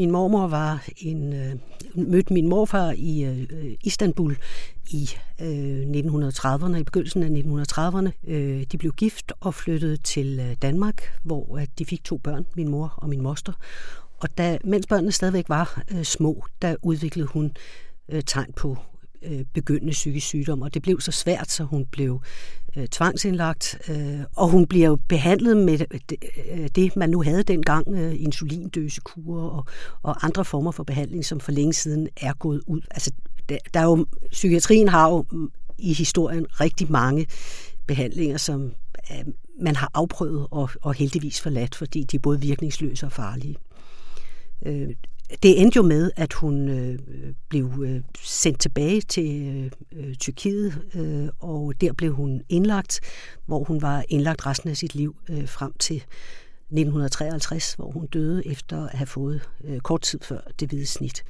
Min mormor mødte min morfar i Istanbul i 1930'erne, i begyndelsen af 1930'erne. De blev gift og flyttede til Danmark, hvor de fik 2 børn, min mor og min moster. Og mens børnene stadigvæk var små, der udviklede hun tegn på begyndende psykisk sygdom, og det blev så svært, så hun blev tvangsindlagt, og hun bliver jo behandlet med det, man nu havde dengang, insulindøsekurer og andre former for behandling, som for længe siden er gået ud. Altså, psykiatrien har jo i historien rigtig mange behandlinger, som man har afprøvet og heldigvis forladt, fordi de er både virkningsløse og farlige. Det endte jo med, at hun blev sendt tilbage til Tyrkiet, og der blev hun indlagt, hvor hun var indlagt resten af sit liv frem til 1953, hvor hun døde efter at have fået kort tid før det hvide snit.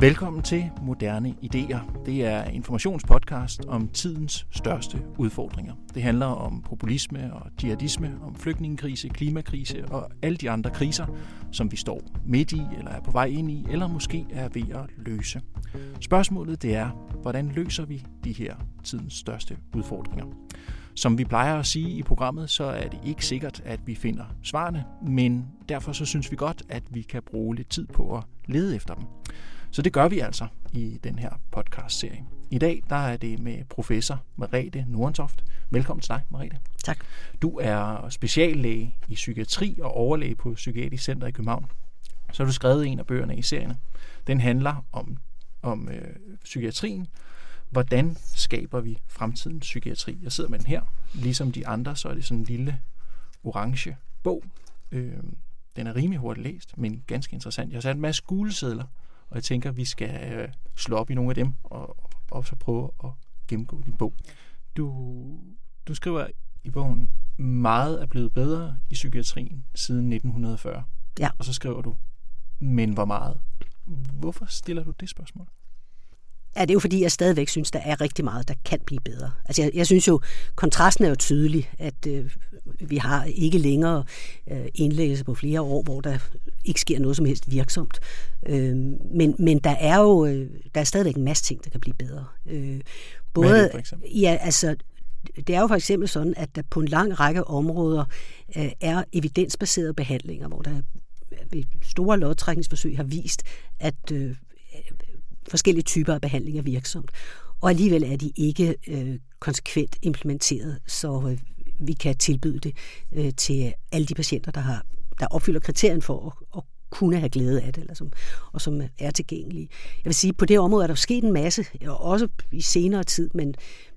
Velkommen til Moderne Ideer. Det er informationspodcast om tidens største udfordringer. Det handler om populisme og jihadisme, om flygtningekrise, klimakrise og alle de andre kriser, som vi står midt i, eller er på vej ind i, eller måske er ved at løse. Spørgsmålet det er, hvordan løser vi de her tidens største udfordringer? Som vi plejer at sige i programmet, så er det ikke sikkert, at vi finder svarene, men derfor så synes vi godt, at vi kan bruge lidt tid på at lede efter dem. Så det gør vi altså i den her podcastserie. I dag der er det med professor Marita Nørentoft. Velkommen til dig, Marita. Tak. Du er speciallæge i psykiatri og overlæge på Psykiatrisk Center i København. Så har du skrevet en af bøgerne i serien. Den handler om psykiatrien. Hvordan skaber vi fremtidens psykiatri? Jeg sidder med den her. Ligesom de andre, så er det sådan en lille orange bog. Den er rimelig hurtigt læst, men ganske interessant. Jeg har sat en masse gule sedler, og jeg tænker, at vi skal slå op i nogle af dem, og så prøve at gennemgå din bog. Du skriver i bogen, meget er blevet bedre i psykiatrien siden 1940. Ja. Og så skriver du, men hvor meget? Hvorfor stiller du det spørgsmål? Ja, det er jo fordi, jeg stadigvæk synes, der er rigtig meget, der kan blive bedre. Altså, jeg synes jo, kontrasten er jo tydelig, at vi har ikke længere indlæggelser på flere år, hvor der ikke sker noget som helst virksomt. Men der er jo der er stadigvæk en masse ting, der kan blive bedre. Hvad er det for eksempel? Ja, altså, det er jo for eksempel sådan, at der på en lang række områder er evidensbaserede behandlinger, hvor der ved store lodtrækningsforsøg har vist, at forskellige typer af behandling er virksomt, og alligevel er de ikke konsekvent implementeret, så vi kan tilbyde det til alle de patienter, der opfylder kriterien for at kunne have glæde af det, eller og som er tilgængelige. Jeg vil sige, at på det område er der sket en masse, og også i senere tid,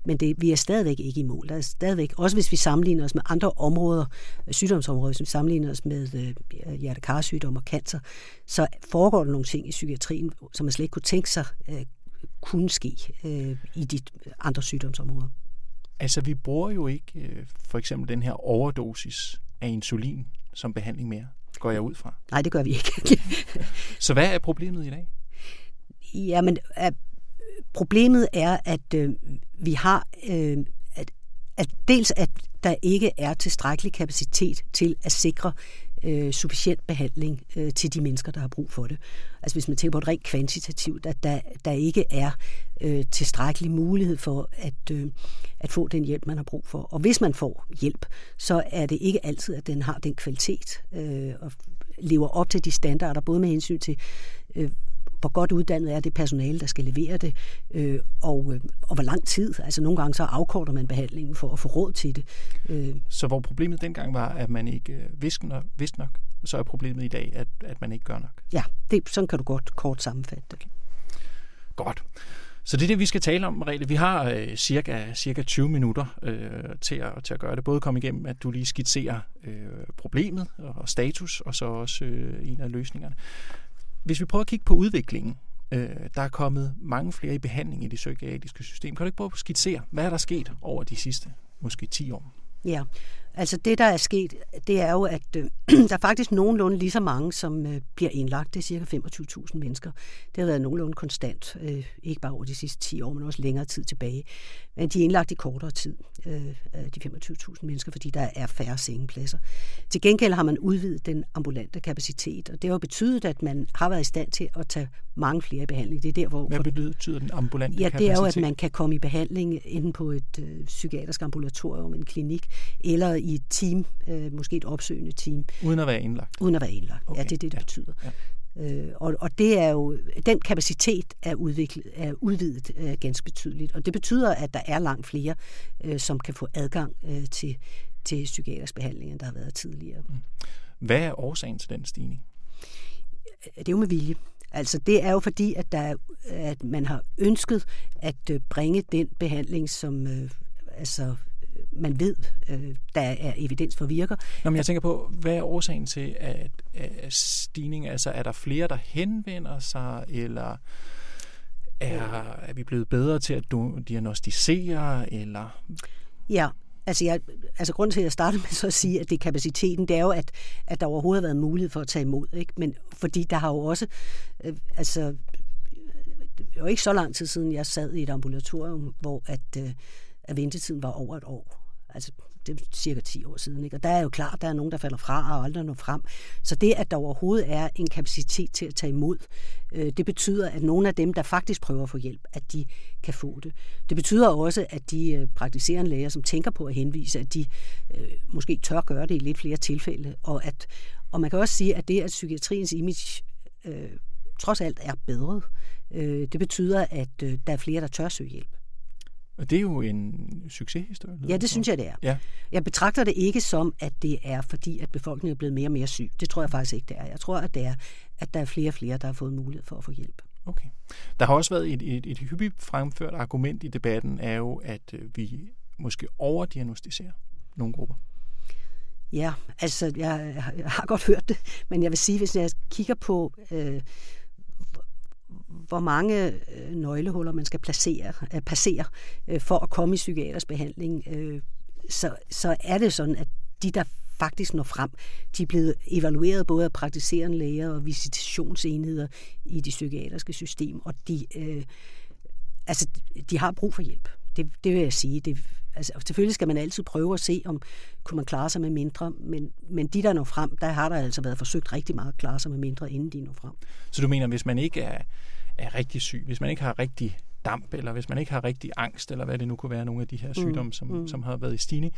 men vi er stadigvæk ikke i mål. Der er stadigvæk, også hvis vi sammenligner os med andre områder, sygdomsområder, hvis vi sammenligner os med hjertekarsygdom og cancer, så foregår der nogle ting i psykiatrien, som man slet ikke kunne tænke sig kunne ske i de andre sygdomsområder. Altså, vi bruger jo ikke for eksempel den her overdosis af insulin som behandling mere. Går jeg ud fra? Nej, det gør vi ikke. Så hvad er problemet i dag? Jamen, problemet er, at vi har, dels at der ikke er tilstrækkelig kapacitet til at sikre sufficient behandling til de mennesker, der har brug for det. Altså hvis man tænker på et rent kvantitativt, at der ikke er tilstrækkelig mulighed for at få den hjælp, man har brug for. Og hvis man får hjælp, så er det ikke altid, at den har den kvalitet og lever op til de standarder, både med hensyn til, hvor godt uddannet er det personale, der skal levere det, og hvor lang tid. Altså nogle gange så afkorter man behandlingen for at få råd til det. Så hvor problemet dengang var, at man ikke vidste nok, så er problemet i dag, at man ikke gør nok. Ja, sådan kan du godt kort sammenfatte det. Okay. Godt. Så det er det, vi skal tale om, Marita. Vi har cirka 20 minutter til at gøre det. Både komme igennem, at du lige skitserer problemet og status, og så også en af løsningerne. Hvis vi prøver at kigge på udviklingen, der er kommet mange flere i behandling i det psykiatriske system. Kan du ikke prøve at skitsere, hvad er der sket over de sidste, måske 10 år? Ja, altså det, der er sket, det er jo, at der er faktisk nogenlunde lige så mange, som bliver indlagt. Det er cirka 25.000 mennesker. Det har været nogenlunde konstant, ikke bare over de sidste 10 år, men også længere tid tilbage. Men de er indlagt i kortere tid. de 25.000 mennesker, fordi der er færre sengepladser. Til gengæld har man udvidet den ambulante kapacitet, og det har betydet, at man har været i stand til at tage mange flere i behandling. Det er der, hvor... Hvad betyder den ambulante kapacitet? Ja, det er jo, at man kan komme i behandling enten på et psykiatrisk ambulatorium, en klinik, eller i et team, måske et opsøgende team. Uden at være indlagt? Uden at være indlagt, okay. Ja, det er det, det betyder. Ja. Og det er jo, den kapacitet er udvidet ganske betydeligt, og det betyder, at der er langt flere, som kan få adgang til psykiatrisk behandling, end der har været tidligere. Hvad er årsagen til den stigning? Det er jo med vilje. Altså det er jo fordi, at man har ønsket at bringe den behandling, som man ved, der er evidens for virker. Nå, men jeg tænker på, hvad er årsagen til, at stigningen, altså er der flere, der henvender sig, eller er vi blevet bedre til at diagnostisere, eller... Ja, altså grunden til, at jeg startede med så at sige, at det er kapaciteten, det er jo, at der overhovedet har været mulighed for at tage imod, ikke? Men fordi der har jo også, det var ikke så lang tid siden, jeg sad i et ambulatorium, hvor at ventetiden var over et år. Altså, det er cirka 10 år siden, ikke? Og der er jo klart, der er nogen, der falder fra og aldrig når frem. Så det, at der overhovedet er en kapacitet til at tage imod, det betyder, at nogle af dem, der faktisk prøver at få hjælp, at de kan få det. Det betyder også, at de praktiserende læger, som tænker på at henvise, at de måske tør gøre det i lidt flere tilfælde. Og man kan også sige, at det, at psykiatriens image trods alt er bedre, det betyder, at der er flere, der tør søge hjælp. Og det er jo en succeshistorie. Ja, det synes jeg, det er. Ja. Jeg betragter det ikke som, at det er fordi, at befolkningen er blevet mere og mere syg. Det tror jeg faktisk ikke, det er. Jeg tror, at det er, at der er flere og flere, der har fået mulighed for at få hjælp. Okay. Der har også været et hyppigt fremført argument i debatten, er jo, at vi måske overdiagnostiserer nogle grupper. Ja, altså, jeg har godt hørt det, men jeg vil sige, hvis jeg kigger på... hvor mange nøglehuller man skal passere for at komme i psykiatrisk behandling, så er det sådan, at de, der faktisk når frem, de er blevet evalueret både af praktiserende læger og visitationsenheder i det psykiatriske system, og de har brug for hjælp. Det vil jeg sige. Selvfølgelig skal man altid prøve at se, om kunne man klare sig med mindre, men de, der når frem, der har der altså været forsøgt rigtig meget at klare sig med mindre, inden de når frem. Så du mener, hvis man ikke er rigtig syg, hvis man ikke har rigtig damp, eller hvis man ikke har rigtig angst, eller hvad det nu kunne være, nogle af de her sygdomme, som har været i stigning,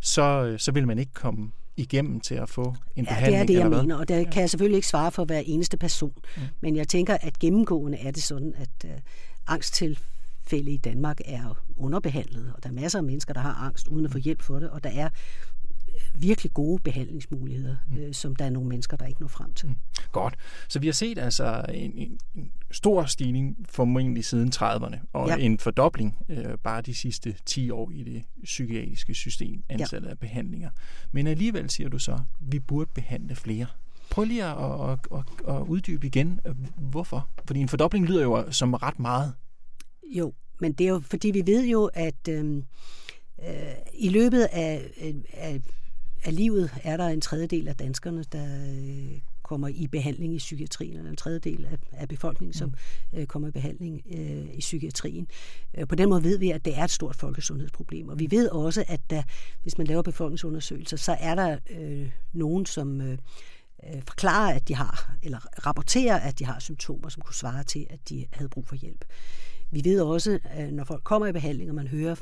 så vil man ikke komme igennem til at få en behandling? Ja, det er det, jeg mener, og der kan jeg selvfølgelig ikke svare for hver eneste person, men jeg tænker, at gennemgående er det sådan, at angsttilfælde i Danmark er underbehandlet, og der er masser af mennesker, der har angst uden at få hjælp for det, og der er virkelig gode behandlingsmuligheder, som der er nogle mennesker, der ikke når frem til. Godt. Så vi har set altså en stor stigning formentlig siden 30'erne, og en fordobling bare de sidste 10 år i det psykiatriske system, antallet af behandlinger. Men alligevel siger du så, at vi burde behandle flere. Prøv lige at uddybe igen, hvorfor? Fordi en fordobling lyder jo som ret meget. Jo, men det er jo, fordi vi ved jo, at i løbet af livet er der en tredjedel af danskerne, der kommer i behandling i psykiatrien, eller en tredjedel af befolkningen, som kommer i behandling i psykiatrien. På den måde ved vi, at det er et stort folkesundhedsproblem, og vi ved også, at der, hvis man laver befolkningsundersøgelser, så er der nogen, som forklarer, at de har, eller rapporterer, at de har symptomer, som kunne svare til, at de havde brug for hjælp. Vi ved også, når folk kommer i behandling, og man hører,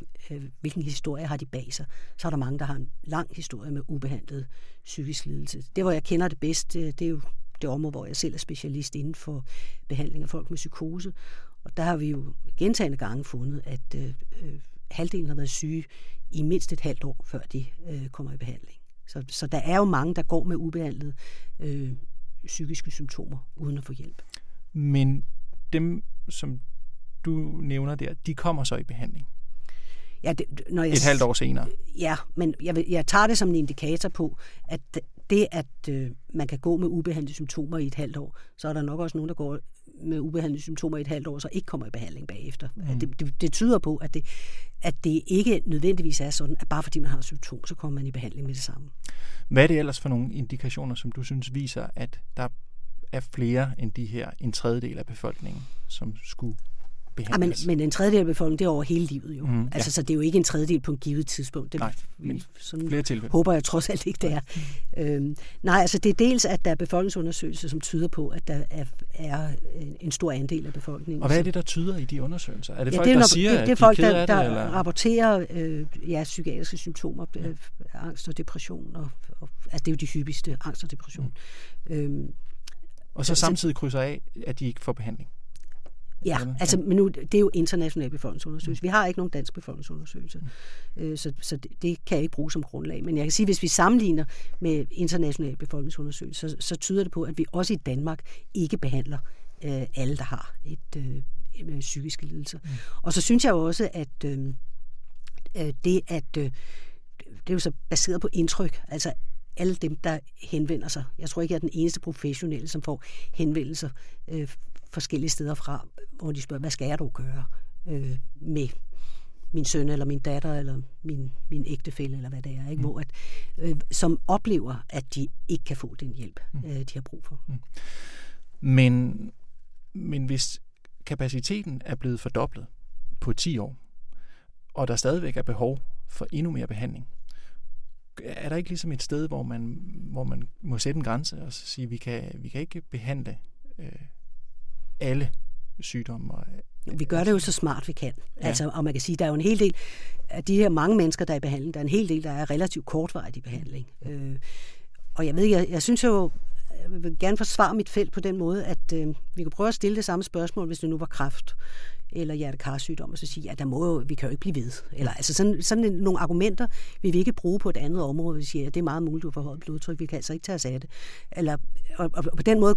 hvilken historie har de bag sig, så er der mange, der har en lang historie med ubehandlet psykisk lidelse. Det, hvor jeg kender det bedst, det er jo det område, hvor jeg selv er specialist inden for behandling af folk med psykose. Og der har vi jo gentagne gange fundet, at halvdelen har været syge i mindst et halvt år, før de kommer i behandling. Så der er jo mange, der går med ubehandlede psykiske symptomer, uden at få hjælp. Men dem, som du nævner der, de kommer så i behandling. Ja, et halvt år senere. Ja, men jeg tager det som en indikator på, at det, at man kan gå med ubehandlede symptomer i et halvt år, så er der nok også nogen, der går med ubehandlede symptomer i et halvt år, så ikke kommer i behandling bagefter. Det tyder på, at det ikke nødvendigvis er sådan, at bare fordi man har symptom, så kommer man i behandling med det samme. Hvad er det ellers for nogle indikationer, som du synes viser, at der er flere end en tredjedel af befolkningen, som skulle behandles. Ja, men en tredjedel af befolkningen, det er over hele livet jo. Mm, altså, ja. Så det er jo ikke en tredjedel på et givet tidspunkt. Det, nej, men sådan flere tilfælde. Håber jeg trods alt ikke, det er. Nej, altså det er dels, at der er befolkningsundersøgelser, som tyder på, at der er en stor andel af befolkningen. Og hvad er det, der tyder i de undersøgelser? Er det folk, der siger, at de er ked af det? Det er folk, der rapporterer psykiatriske symptomer, angst og depression. Altså det er jo de hyppigste, angst og depression. Mm. Og så samtidig krydser af, at de ikke får behandling. Ja, altså, men nu, det er jo international befolkningsundersøgelse. Vi har ikke nogen dansk befolkningsundersøgelse, så det kan jeg ikke bruge som grundlag. Men jeg kan sige, at hvis vi sammenligner med international befolkningsundersøgelse, så tyder det på, at vi også i Danmark ikke behandler alle, der har et psykiske lidelser. Mm. Og så synes jeg også, at det er jo så baseret på indtryk, altså alle dem, der henvender sig. Jeg tror ikke, jeg er den eneste professionelle, som får henvendelser forskellige steder fra, hvor de spørger, hvad skal jeg dog gøre med min søn, eller min datter, eller min ægtefælle, eller hvad det er, ikke? Hvor at, som oplever, at de ikke kan få den hjælp, de har brug for. Mm. Men hvis kapaciteten er blevet fordoblet på 10 år, og der stadigvæk er behov for endnu mere behandling, er der ikke ligesom et sted, hvor man må sætte en grænse og sige, vi kan ikke behandle alle sygdomme? Vi gør det jo så smart, vi kan. Ja. Altså, og man kan sige, der er jo en hel del af de her mange mennesker, der er i behandling, der er en hel del, der er relativt kortvarigt i behandling. Og jeg ved ikke, jeg synes jo, jeg vil gerne forsvare mit felt på den måde, at vi kan prøve at stille det samme spørgsmål, hvis det nu var kræft eller hjertekarsygdom, og så sige, ja, der må jo, vi kan jo ikke blive ved. Eller, altså sådan nogle argumenter vil vi ikke bruge på et andet område, vi siger, at det er meget muligt, du får højt blodtryk, vi kan altså ikke tage os af det. Eller, og på den måde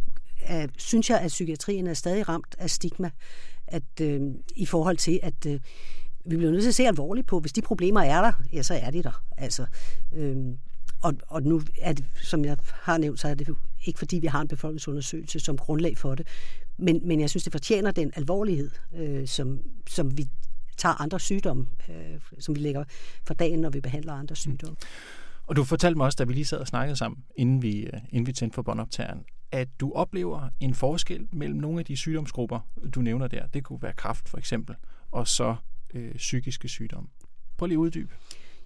synes jeg, at psykiatrien er stadig ramt af stigma, at, i forhold til, at vi bliver nødt til at se alvorligt på, hvis de problemer er der, ja, så er de der. Altså, og nu er det, som jeg har nævnt, så er det ikke fordi, vi har en befolkningsundersøgelse som grundlag for det, men jeg synes, det fortjener den alvorlighed, som vi tager andre sygdomme, som vi lægger for dagen, når vi behandler andre sygdomme. Og du fortalte mig også, da vi lige sad og snakkede sammen, inden vi tændte for båndoptageren, at du oplever en forskel mellem nogle af de sygdomsgrupper, du nævner der. Det kunne være kræft for eksempel, og så psykiske sygdomme. Prøv lige at uddybe.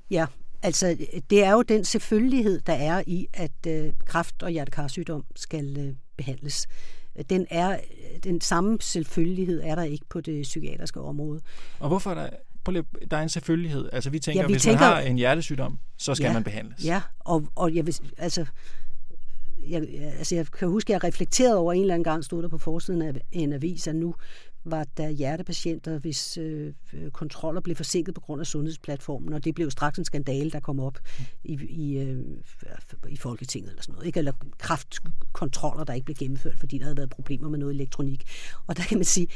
Ja, altså det er jo den selvfølgelighed, der er i, at kræft og hjertekarsygdom skal behandles. Den samme selvfølgelighed er der ikke på det psykiatriske område. Og hvorfor der er en selvfølgelighed? Altså vi tænker, hvis man har en hjertesygdom, så skal man behandles. Ja, og jeg vil, altså... Jeg kan huske, at jeg reflekterede over en eller anden gang, stod der på forsiden af en avis, at nu var der hjertepatienter, hvis kontroller blev forsinket på grund af sundhedsplatformen, og det blev straks en skandale, der kom op i Folketinget eller sådan noget, ikke? Eller kræftkontroller, der ikke blev gennemført, fordi der havde været problemer med noget elektronik. Og der kan man sige,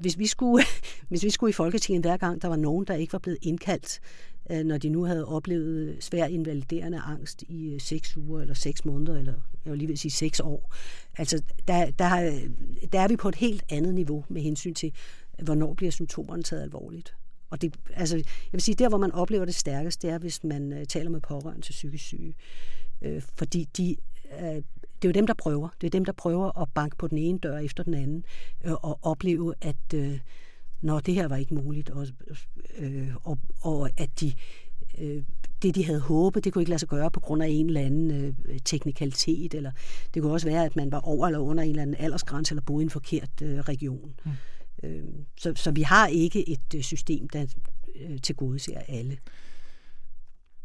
hvis vi skulle i Folketinget hver gang, der var nogen, der ikke var blevet indkaldt, når de nu havde oplevet svær invaliderende angst i 6 uger eller 6 måneder, eller jeg vil lige vil sige 6 år. Altså, der er vi på et helt andet niveau med hensyn til, hvornår bliver symptomerne taget alvorligt. Og det, altså, jeg vil sige, der hvor man oplever det stærkest, det er, hvis man taler med pårørende til psykisk syge. Fordi det er jo dem, der prøver. Det er dem, der prøver at banke på den ene dør efter den anden, og opleve, at nå, det her var ikke muligt, og at det, de havde håbet, det kunne ikke lade sig gøre på grund af en eller anden teknikalitet, eller det kunne også være, at man var over eller under en eller anden aldersgrænse, eller boede i en forkert region. Mm. Så vi har ikke et system, der tilgodeser alle.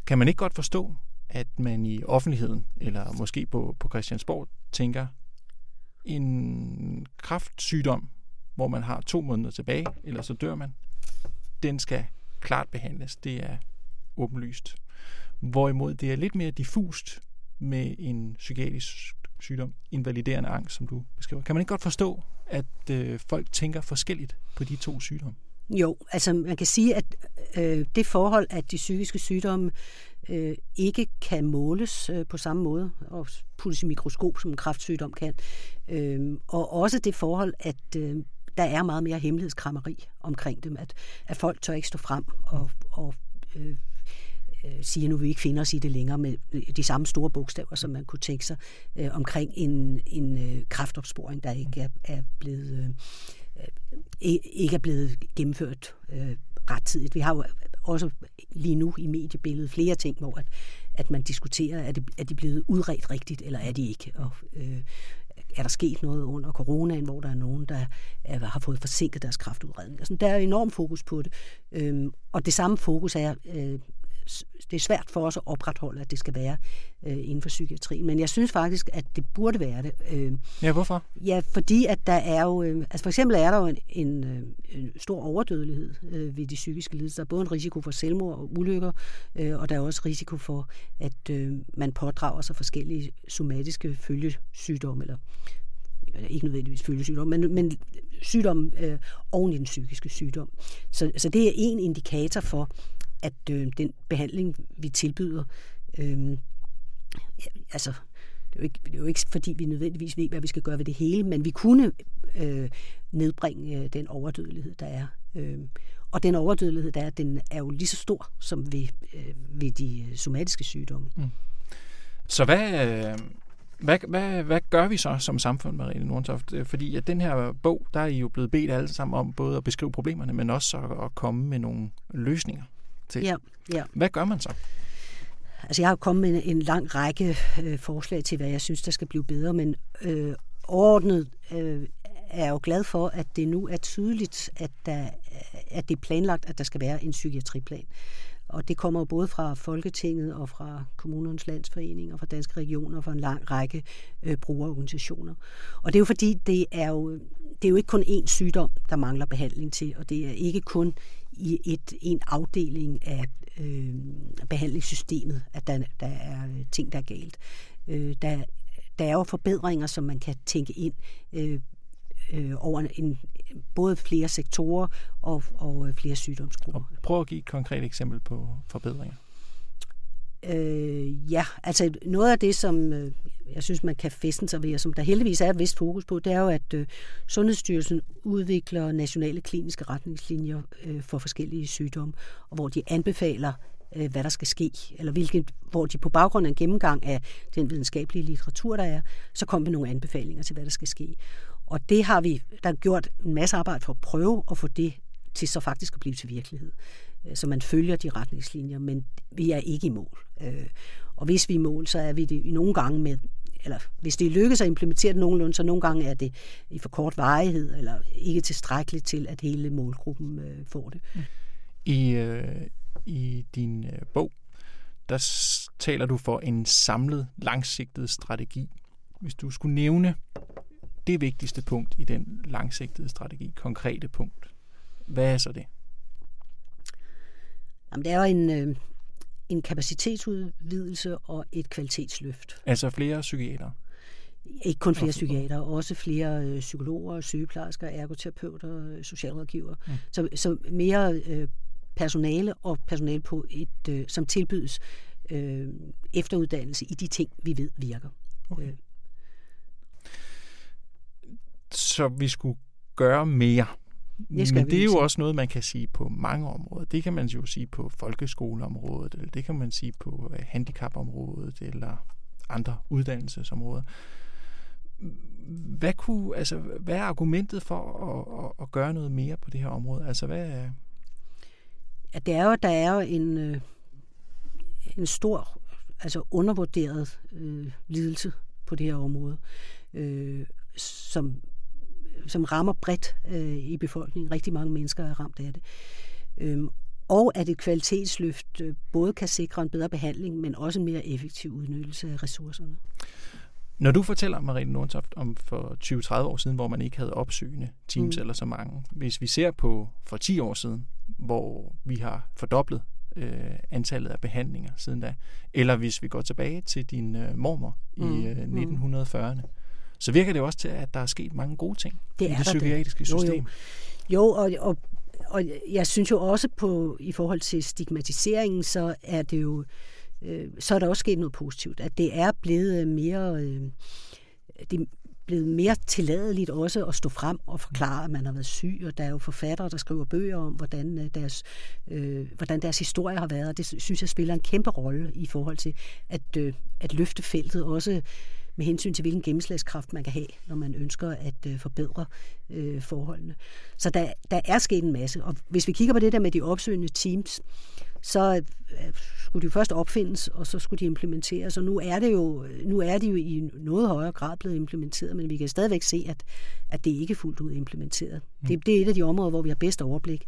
Kan man ikke godt forstå, at man i offentligheden, eller måske på Christiansborg, tænker, en kræftsygdom, hvor man har 2 måneder tilbage, eller så dør man, den skal klart behandles. Det er åbenlyst. Hvorimod det er lidt mere diffust med en psykiatrisk sygdom, invaliderende angst, som du beskriver. Kan man ikke godt forstå, at folk tænker forskelligt på de 2 sygdomme? Jo, altså man kan sige, at det forhold, at de psykiske sygdomme ikke kan måles på samme måde og puttes i mikroskop, som en kræftsygdom kan, og også det forhold, at der er meget mere hemmelighedskrammeri omkring dem, at folk tør ikke stå frem og sige, nu vil vi ikke finde os i det længere, med de samme store bogstaver, som man kunne tænke sig omkring en kræftopsporing, der ikke er blevet ikke er blevet gennemført rettidigt. Vi har jo også lige nu i mediebilledet flere ting, hvor at man diskuterer, er de blevet udredt rigtigt, eller er de ikke? Og er der sket noget under coronaen, hvor der er nogen, der har fået forsinket deres kræftudredning? Altså, der er enormt fokus på det. Og det samme fokus er, det er svært for os at opretholde, at det skal være inden for psykiatrien. Men jeg synes faktisk, at det burde være det. Ja, hvorfor? Ja, fordi at der er jo... altså for eksempel er der jo en stor overdødelighed ved de psykiske lidelser. Både en risiko for selvmord og ulykker, og der er også risiko for, at man pådrager sig forskellige somatiske følgesygdomme, eller ikke nødvendigvis følgesygdom, men sygdom oven i den psykiske sygdom. Så det er en indikator for, at den behandling, vi tilbyder, altså det er jo ikke fordi, vi nødvendigvis ved, hvad vi skal gøre ved det hele, men vi kunne nedbringe den overdødelighed, der er. Og den overdødelighed, der er, den er jo lige så stor som ved de somatiske sygdomme. Mm. Så hvad gør vi så som samfund, Marita Nørentoft? Fordi at den her bog, der er I jo blevet bedt alle sammen om både at beskrive problemerne, men også at komme med nogle løsninger. Ja. Hvad gør man så? Altså, jeg har jo kommet med en lang række forslag til, hvad jeg synes, der skal blive bedre, men overordnet er jeg jo glad for, at det nu er tydeligt, at det er planlagt, at der skal være en psykiatriplan. Og det kommer jo både fra Folketinget og fra Kommunernes Landsforening og fra Danske Regioner og fra en lang række brugerorganisationer. Og det er jo fordi, det er jo ikke kun én sygdom, der mangler behandling til, og det er ikke kun i en afdeling af behandlingssystemet, at der er ting, der er galt. Der er jo forbedringer, som man kan tænke ind over både flere sektorer og flere sygdomsgrupper. Og prøv at give et konkret eksempel på forbedringer. Ja, altså noget af det, som jeg synes, man kan fæstne sig ved, og som der heldigvis er et vist fokus på, det er jo, at Sundhedsstyrelsen udvikler nationale kliniske retningslinjer for forskellige sygdomme, og hvor de anbefaler, hvad der skal ske, eller hvor de på baggrund af en gennemgang af den videnskabelige litteratur, der er, så kommer nogle anbefalinger til, hvad der skal ske. Og det har vi, der har gjort en masse arbejde for at prøve at få det til så faktisk at blive til virkelighed. Så man følger de retningslinjer, men vi er ikke i mål. Og hvis vi er i mål, så er vi det nogle gange med, eller hvis det lykkes at implementere det nogenlunde, så nogle gange er det i for kort varighed, eller ikke tilstrækkeligt til, at hele målgruppen får det. I din bog, der taler du for en samlet, langsigtet strategi. Hvis du skulle nævne det vigtigste punkt i den langsigtede strategi, konkrete punkt, hvad er så det? Jamen, det er jo en kapacitetsudvidelse og et kvalitetsløft. Altså flere psykiatere? Ikke kun flere psykiatere, også flere psykologer, sygeplejersker, ergoterapeuter, socialrådgivere. Mm. Så mere personale og personale på som tilbydes efteruddannelse i de ting, vi ved virker. Okay. Så vi skulle gøre mere. Men det er jo også noget, man kan sige på mange områder. Det kan man jo sige på folkeskoleområdet, eller det kan man sige på handicapområdet, eller andre uddannelsesområder. Hvad er argumentet for at gøre noget mere på det her område? Altså, hvad er... At der er jo en stor, altså undervurderet lidelse på det her område, som rammer bredt i befolkningen. Rigtig mange mennesker er ramt af det. Og at et kvalitetsløft både kan sikre en bedre behandling, men også en mere effektiv udnyttelse af ressourcerne. Når du fortæller, Marita Nørentoft, om for 20-30 år siden, hvor man ikke havde opsøgende teams eller så mange. Hvis vi ser på for 10 år siden, hvor vi har fordoblet antallet af behandlinger siden da, eller hvis vi går tilbage til din mormor i 1940'erne, så virker det også til, at der er sket mange gode ting i det psykiatriske system. Jo, og jeg synes jo også i forhold til stigmatiseringen, så er det jo så er der også sket noget positivt, at det er blevet mere tilladeligt også at stå frem og forklare, at man har været syg, og der er jo forfattere, der skriver bøger om, hvordan deres historie har været, og det synes jeg spiller en kæmpe rolle i forhold til at løfte feltet også med hensyn til, hvilken gennemslagskraft man kan have, når man ønsker at forbedre forholdene. Så der er sket en masse. Og hvis vi kigger på det der med de opsøgende teams, så skulle de først opfindes, og så skulle de implementeres. Og nu er det jo i noget højere grad blevet implementeret, men vi kan stadigvæk se, at det ikke er fuldt ud implementeret. Det er et af de områder, hvor vi har bedst overblik,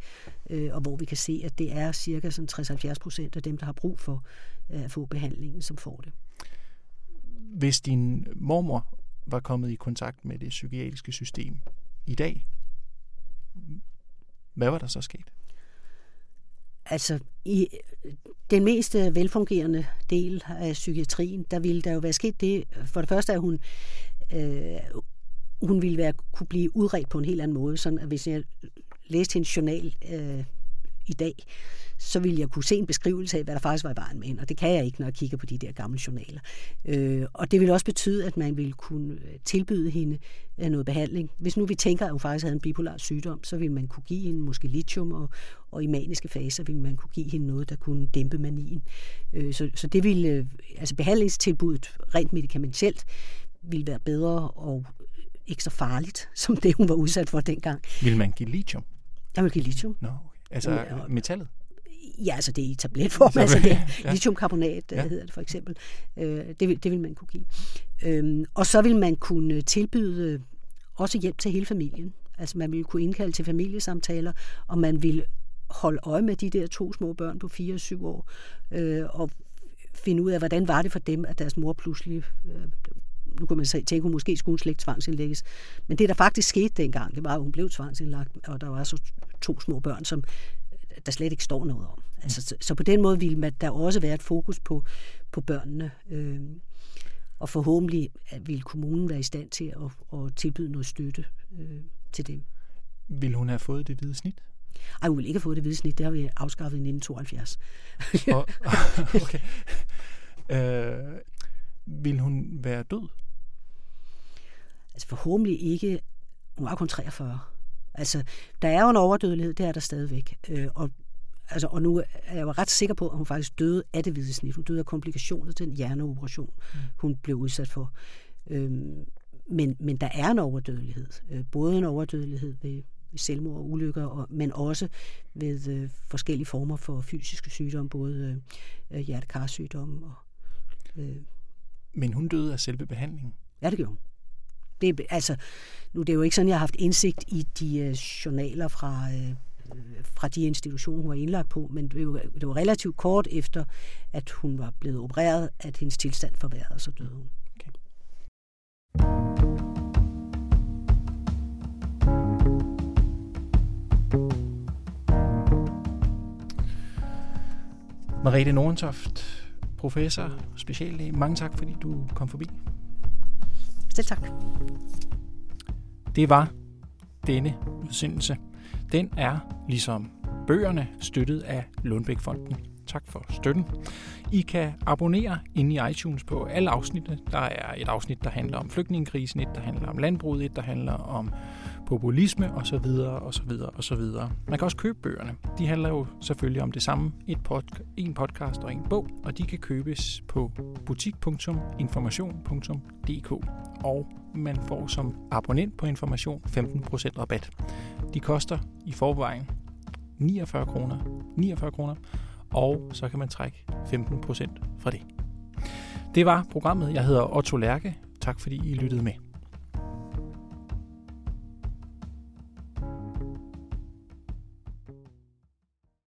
og hvor vi kan se, at det er cirka 60-70% af dem, der har brug for at få behandlingen, som får det. Hvis din mormor var kommet i kontakt med det psykiatriske system i dag, hvad var der så sket? Altså, i den mest velfungerende del af psykiatrien, der ville der jo være sket det. For det første, at hun ville kunne blive udredt på en helt anden måde. Sådan, at hvis jeg læste hendes journal i dag, så ville jeg kunne se en beskrivelse af, hvad der faktisk var i vejen med hende. Og det kan jeg ikke, når jeg kigger på de der gamle journaler. Og det ville også betyde, at man ville kunne tilbyde hende noget behandling. Hvis nu vi tænker, at hun faktisk havde en bipolar sygdom, så ville man kunne give hende måske lithium, og i maniske faser ville man kunne give hende noget, der kunne dæmpe manien. Så det ville, altså behandlingstilbuddet rent medikamentielt, ville være bedre og ikke så farligt, som det hun var udsat for dengang. Vil man give lithium? Der ville give lithium. No. Altså metallet? Ja, altså det er i tabletform, altså det er lithiumcarbonat, hedder det for eksempel. Det vil man kunne give. Og så vil man kunne tilbyde også hjælp til hele familien. Altså man vil kunne indkalde til familiesamtaler, og man vil holde øje med de der 2 små børn på 4 og 7 år, og finde ud af, hvordan var det for dem, at deres mor pludselig... Nu kan man tænke, at hun måske skulle slet ikke tvangsindlægges. Men det, der faktisk skete dengang, det var, at hun blev tvangsindlagt, og der var så 2 små børn, som der slet ikke står noget om. Altså, så på den måde ville man, der også være et fokus på børnene. Og forhåbentlig ville kommunen være i stand til at tilbyde noget støtte til dem. Ville hun have fået det hvide snit? Ej, hun ville ikke have fået det hvide snit. Det har vi afskaffet i 1972. Okay. Vil hun være død? Altså forhåbentlig ikke. Hun var kun 43. Altså, der er jo en overdødelighed, det er der stadigvæk. Og nu er jeg jo ret sikker på, at hun faktisk døde af det hvide snit. Hun døde af komplikationer til en hjerneoperation, hun blev udsat for. Men der er en overdødelighed. Både en overdødelighed ved selvmord og ulykker, men også ved forskellige former for fysiske sygdomme, både hjertekarsygdomme og... Men hun døde af selve behandlingen? Ja, det gjorde hun. Nu det er jo ikke sådan, jeg har haft indsigt i de journaler fra de institutioner, hun var indlagt på, men det var relativt kort efter, at hun var blevet opereret, at hendes tilstand forværrede, og så døde hun. Okay. Marita Nørentoft, professor, speciallæge. Mange tak, fordi du kom forbi. Selv tak. Det var denne udsendelse. Den er, ligesom bøgerne, støttet af Lundbeckfonden. Tak for støtten. I kan abonnere inde i iTunes på alle afsnittene. Der er et afsnit, der handler om flygtningekrisen, et, der handler om landbruget, et, der handler om populisme osv. Man kan også købe bøgerne. De handler jo selvfølgelig om det samme. En podcast og en bog, og de kan købes på butik.information.dk. Og man får som abonnent på Information 15% rabat. De koster i forvejen 49 kroner. Og så kan man trække 15% fra det. Det var programmet. Jeg hedder Otto Lærke. Tak fordi I lyttede med.